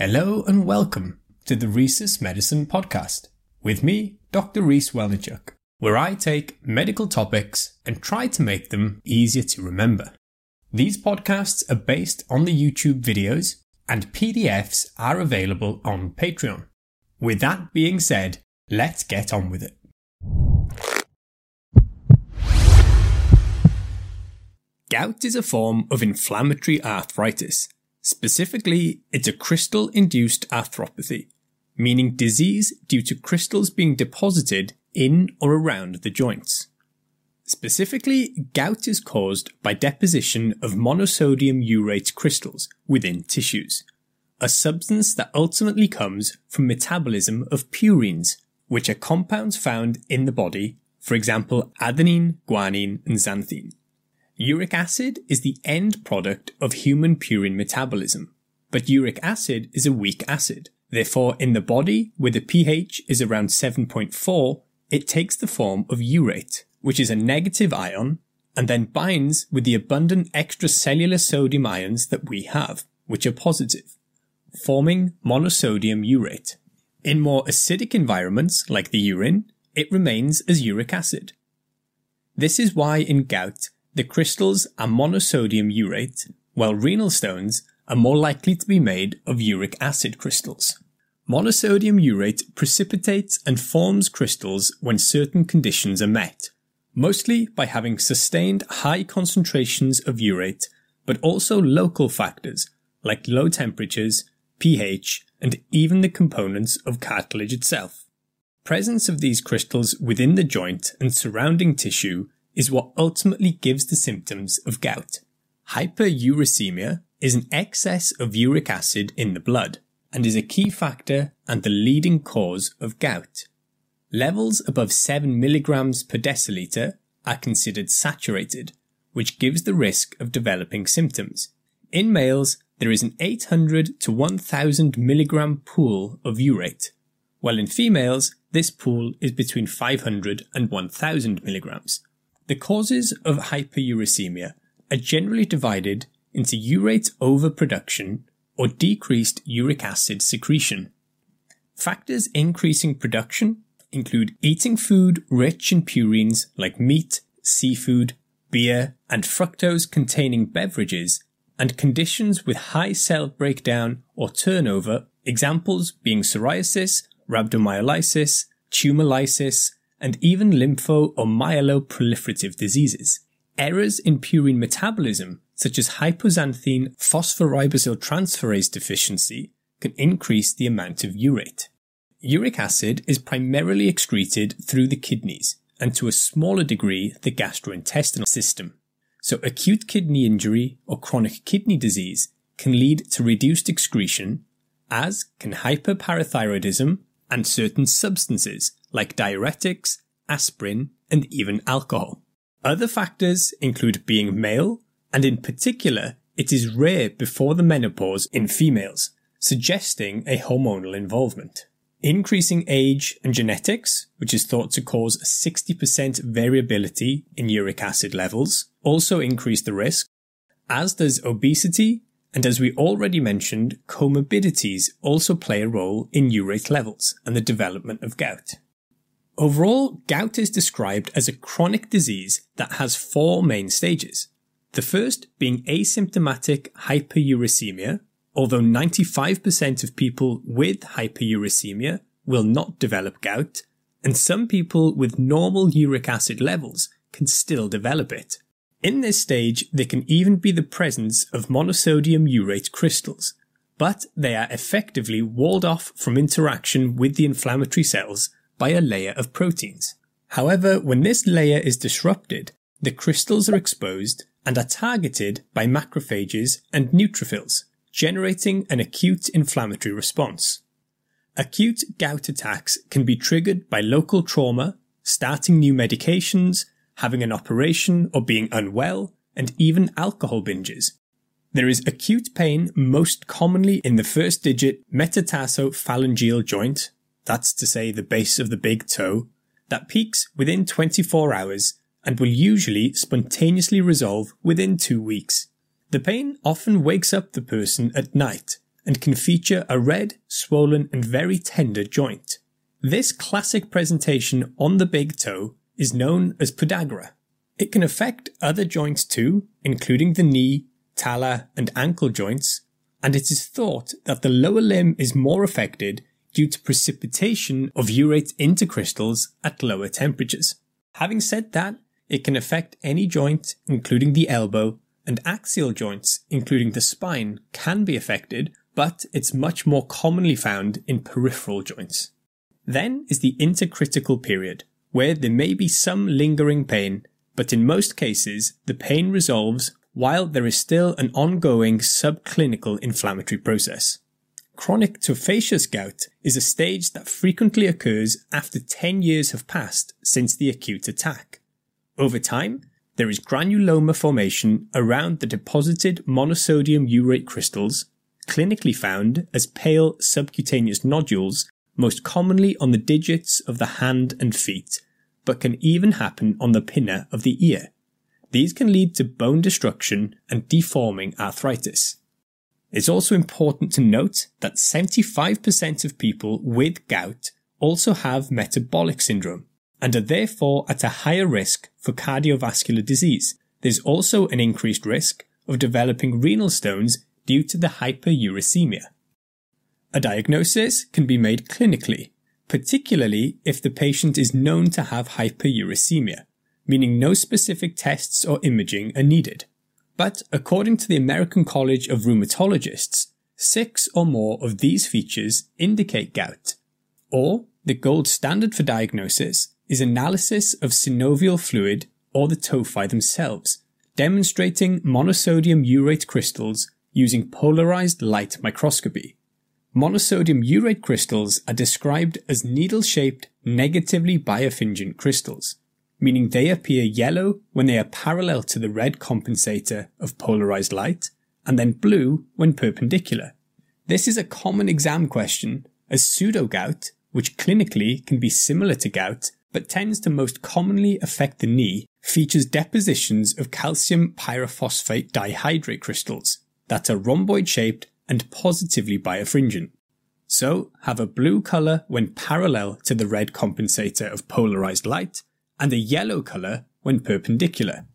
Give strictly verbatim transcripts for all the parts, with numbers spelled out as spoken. Hello and welcome to the Rhesus Medicine Podcast with me, Doctor Rhys Welnerchuk, where I take medical topics and try to make them easier to remember. These podcasts are based on the YouTube videos and P D Fs are available on Patreon. With that being said, let's get on with it. Gout is a form of inflammatory arthritis. Specifically, it's a crystal-induced arthropathy, meaning disease due to crystals being deposited in or around the joints. Specifically, gout is caused by deposition of monosodium urate crystals within tissues, a substance that ultimately comes from metabolism of purines, which are compounds found in the body, for example adenine, guanine and xanthine. Uric acid is the end product of human purine metabolism, but uric acid is a weak acid. Therefore, in the body, where the pH is around seven point four, it takes the form of urate, which is a negative ion, and then binds with the abundant extracellular sodium ions that we have, which are positive, forming monosodium urate. In more acidic environments, like the urine, it remains as uric acid. This is why in gout, the crystals are monosodium urate, while renal stones are more likely to be made of uric acid crystals. Monosodium urate precipitates and forms crystals when certain conditions are met, mostly by having sustained high concentrations of urate, but also local factors like low temperatures, pH, and even the components of cartilage itself. Presence of these crystals within the joint and surrounding tissue is what ultimately gives the symptoms of gout. Hyperuricemia is an excess of uric acid in the blood and is a key factor and the leading cause of gout. Levels above seven milligrams per deciliter are considered saturated, which gives the risk of developing symptoms. In males, there is an eight hundred to one thousand milligram pool of urate, while in females, this pool is between five hundred and one thousand milligrams. The causes of hyperuricemia are generally divided into urate overproduction or decreased uric acid secretion. Factors increasing production include eating food rich in purines like meat, seafood, beer, and fructose-containing beverages, and conditions with high cell breakdown or turnover, examples being psoriasis, rhabdomyolysis, tumour lysis, and even lympho or myeloproliferative diseases. Errors in purine metabolism, such as hypoxanthine phosphoribosyltransferase deficiency, can increase the amount of urate. Uric acid is primarily excreted through the kidneys and to a smaller degree the gastrointestinal system. So acute kidney injury or chronic kidney disease can lead to reduced excretion, as can hyperparathyroidism and certain substances like diuretics, aspirin, and even alcohol. Other factors include being male, and in particular, it is rare before the menopause in females, suggesting a hormonal involvement. Increasing age and genetics, which is thought to cause a sixty percent variability in uric acid levels, also increase the risk, as does obesity, and as we already mentioned, comorbidities also play a role in urate levels and the development of gout. Overall, gout is described as a chronic disease that has four main stages. The first being asymptomatic hyperuricemia, although ninety-five percent of people with hyperuricemia will not develop gout, and some people with normal uric acid levels can still develop it. In this stage, there can even be the presence of monosodium urate crystals, but they are effectively walled off from interaction with the inflammatory cells by a layer of proteins. However, when this layer is disrupted, the crystals are exposed and are targeted by macrophages and neutrophils, generating an acute inflammatory response. Acute gout attacks can be triggered by local trauma, starting new medications, having an operation or being unwell, and even alcohol binges. There is acute pain most commonly in the first digit metatarsophalangeal joint, that's to say the base of the big toe, that peaks within twenty-four hours and will usually spontaneously resolve within two weeks. The pain often wakes up the person at night and can feature a red, swollen, and very tender joint. This classic presentation on the big toe is known as podagra. It can affect other joints too, including the knee, tala, and ankle joints, and it is thought that the lower limb is more affected due to precipitation of urate into crystals at lower temperatures. Having said that, it can affect any joint, including the elbow, and axial joints, including the spine, can be affected, but it's much more commonly found in peripheral joints. Then is the intercritical period, where there may be some lingering pain, but in most cases the pain resolves while there is still an ongoing subclinical inflammatory process. Chronic tophaceous gout is a stage that frequently occurs after ten years have passed since the acute attack. Over time, there is granuloma formation around the deposited monosodium urate crystals, clinically found as pale subcutaneous nodules, most commonly on the digits of the hand and feet, but can even happen on the pinna of the ear. These can lead to bone destruction and deforming arthritis. It's also important to note that seventy-five percent of people with gout also have metabolic syndrome and are therefore at a higher risk for cardiovascular disease. There's also an increased risk of developing renal stones due to the hyperuricemia. A diagnosis can be made clinically, particularly if the patient is known to have hyperuricemia, meaning no specific tests or imaging are needed. But according to the American College of Rheumatologists, six or more of these features indicate gout. Or, the gold standard for diagnosis is analysis of synovial fluid or the tophi themselves, demonstrating monosodium urate crystals using polarized light microscopy. Monosodium urate crystals are described as needle-shaped, negatively birefringent crystals, meaning they appear yellow when they are parallel to the red compensator of polarized light, and then blue when perpendicular. This is a common exam question, as pseudogout, which clinically can be similar to gout, but tends to most commonly affect the knee, features depositions of calcium pyrophosphate dihydrate crystals that are rhomboid-shaped and positively birefringent. So, have a blue color when parallel to the red compensator of polarized light, and a yellow colour when perpendicular.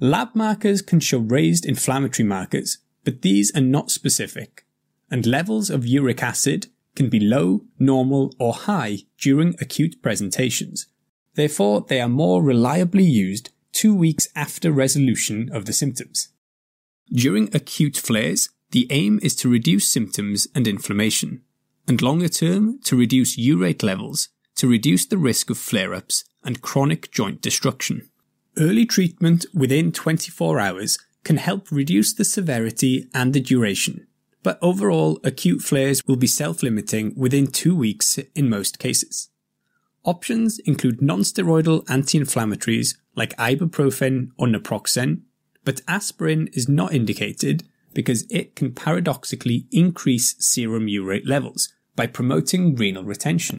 Lab markers can show raised inflammatory markers, but these are not specific, and levels of uric acid can be low, normal, or high during acute presentations. Therefore, they are more reliably used two weeks after resolution of the symptoms. During acute flares, the aim is to reduce symptoms and inflammation, and longer term to reduce urate levels to reduce the risk of flare-ups and chronic joint destruction. Early treatment within twenty-four hours can help reduce the severity and the duration, but overall acute flares will be self-limiting within two weeks in most cases. Options include non-steroidal anti-inflammatories like ibuprofen or naproxen, but aspirin is not indicated because it can paradoxically increase serum urate levels by promoting renal retention.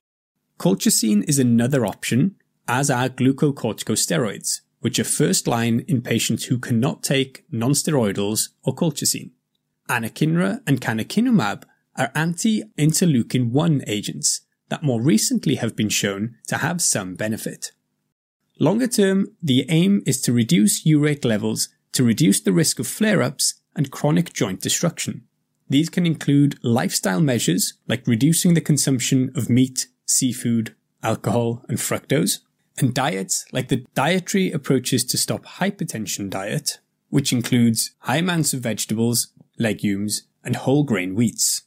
Colchicine is another option, as are glucocorticosteroids, which are first line in patients who cannot take nonsteroidals or colchicine. Anakinra and canakinumab are anti-interleukin one agents that more recently have been shown to have some benefit. Longer term, the aim is to reduce urate levels to reduce the risk of flare-ups and chronic joint destruction. These can include lifestyle measures like reducing the consumption of meat, seafood, alcohol and fructose, and diets like the dietary approaches to stop hypertension diet, which includes high amounts of vegetables, legumes, and whole grain wheats.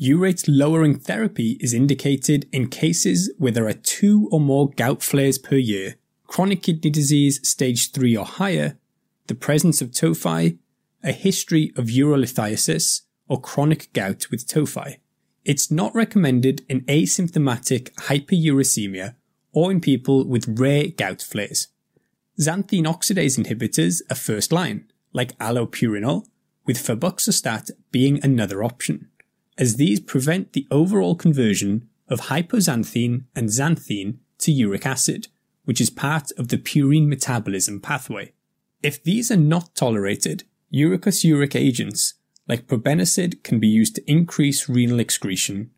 Urate lowering therapy is indicated in cases where there are two or more gout flares per year, chronic kidney disease stage three or higher, the presence of tophi, a history of urolithiasis, or chronic gout with tophi. It's not recommended in asymptomatic hyperuricemia or in people with rare gout flares. Xanthine oxidase inhibitors are first line, like allopurinol, with febuxostat being another option, as these prevent the overall conversion of hypoxanthine and xanthine to uric acid, which is part of the purine metabolism pathway. If these are not tolerated, uricosuric agents like probenecid, can be used to increase renal excretion,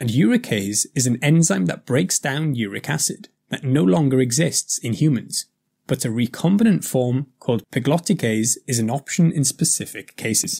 and uricase is an enzyme that breaks down uric acid that no longer exists in humans, but a recombinant form called pegloticase is an option in specific cases.